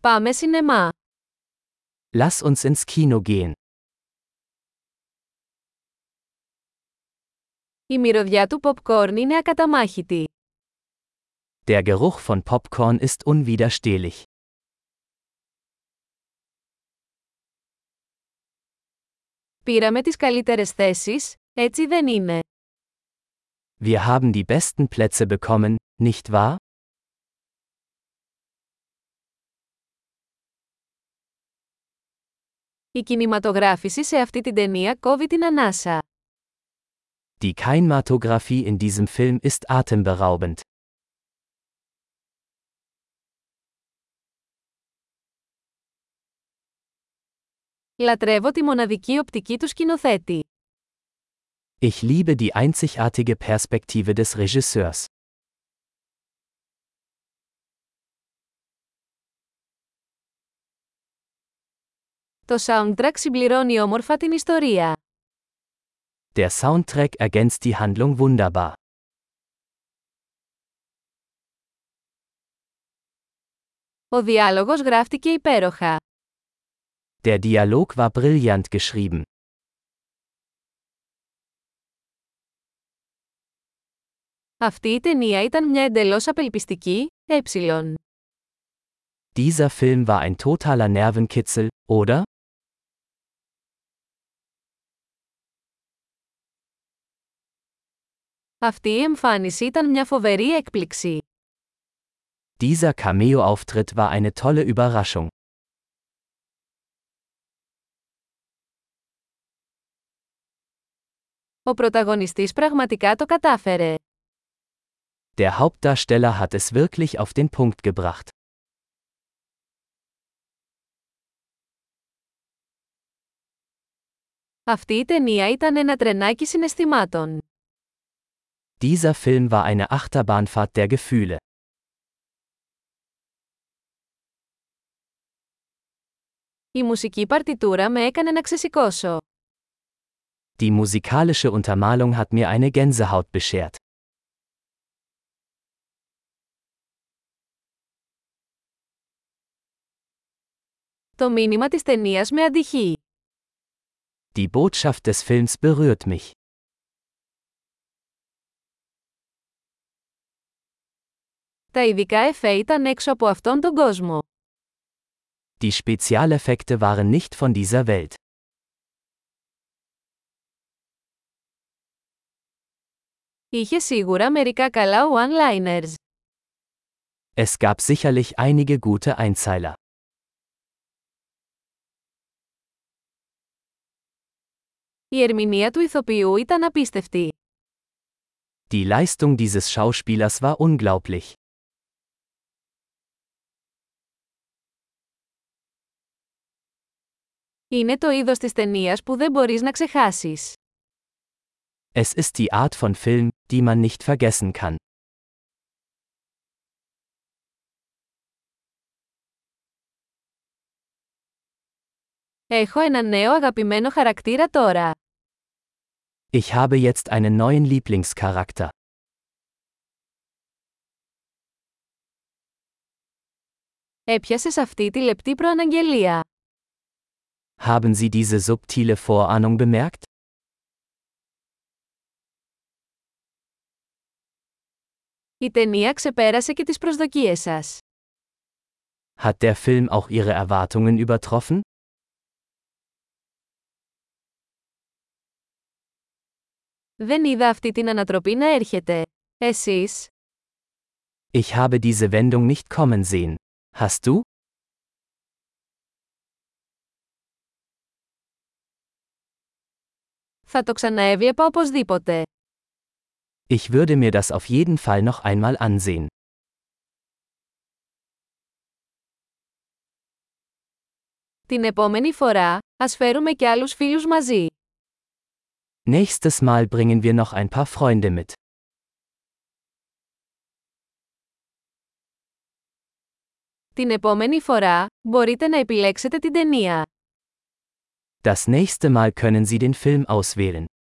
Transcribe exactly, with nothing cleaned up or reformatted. Πάμε σινεμά. Lass uns ins Kino gehen. Η μυρωδιά του popcorn είναι ακαταμάχητη. Der Geruch von Popcorn ist unwiderstehlich. Πήραμε τις καλύτερες θέσεις, έτσι δεν είναι? Wir haben die besten Plätze bekommen, nicht wahr? Η κινηματογράφηση σε αυτή την ταινία κόβει την ανάσα. Die Kinematografie in diesem Film ist atemberaubend. Λατρεύω τη μοναδική οπτική του σκηνοθέτη. Ich liebe die einzigartige Perspektive des Regisseurs. Το soundtrack συμπληρώνει όμορφα την ιστορία. Der Soundtrack ergänzt die Handlung wunderbar. Ο διάλογος γράφτηκε υπέροχα. Der Dialog war brillant geschrieben. Αυτή η ταινία ήταν μια εντελώς απελπιστική, έψιλον. Dieser Film war ein totaler Nervenkitzel, oder? Αυτή η εμφάνιση ήταν μια φοβερή έκπληξη. Dieser Cameo-Auftritt war eine tolle Überraschung. Ο πρωταγωνιστής πραγματικά το κατάφερε. Der Hauptdarsteller hat es wirklich auf den Punkt gebracht. Αυτή η ταινία ήταν ένα τρενάκι συναισθημάτων. Dieser Film war eine Achterbahnfahrt der Gefühle. Η μουσική παρτιτούρα με έκανε να ξεσηκώσω. Die musikalische Untermalung hat mir eine Gänsehaut beschert. Το μήνυμα της ταινίας με αντιχεί. Die Botschaft des Films berührt mich. Τα ειδικά εφέ ήταν έξω από αυτόν τον κόσμο. Die Spezialeffekte waren nicht von dieser Welt. Είχε σίγουρα μερικά καλά one-liners. Es gab sicherlich einige gute Einzeiler. Η ερμηνεία του ηθοποιού ήταν απίστευτη. Die Leistung dieses Schauspielers war unglaublich. Είναι το είδος της ταινίας που δεν μπορείς να ξεχάσεις. Es ist die Art von Film, die man nicht vergessen kann. Έχω έναν νέο αγαπημένο χαρακτήρα τώρα. Ich habe jetzt einen neuen Lieblingscharakter. Έπιασες αυτή τη λεπτή προαναγγελία. Haben Sie diese subtile Vorahnung bemerkt? Η ταινία ξεπέρασε και τις προσδοκίες σας. Hat der Film auch Ihre Erwartungen übertroffen? Δεν είδα αυτή την ανατροπή να έρχεται. Εσείς? Ich habe diese Wendung nicht kommen sehen. Hast du? Θα το ξαναέβλεπα οπωσδήποτε. Ich würde mir das auf jeden Fall noch einmal ansehen. Την επόμενη φορά, ας φέρουμε και άλλους φίλους μαζί. Nächstes Mal bringen wir noch ein paar Freunde mit. Την επόμενη φορά, μπορείτε να επιλέξετε την ταινία. Das nächste Mal können Sie den Film auswählen.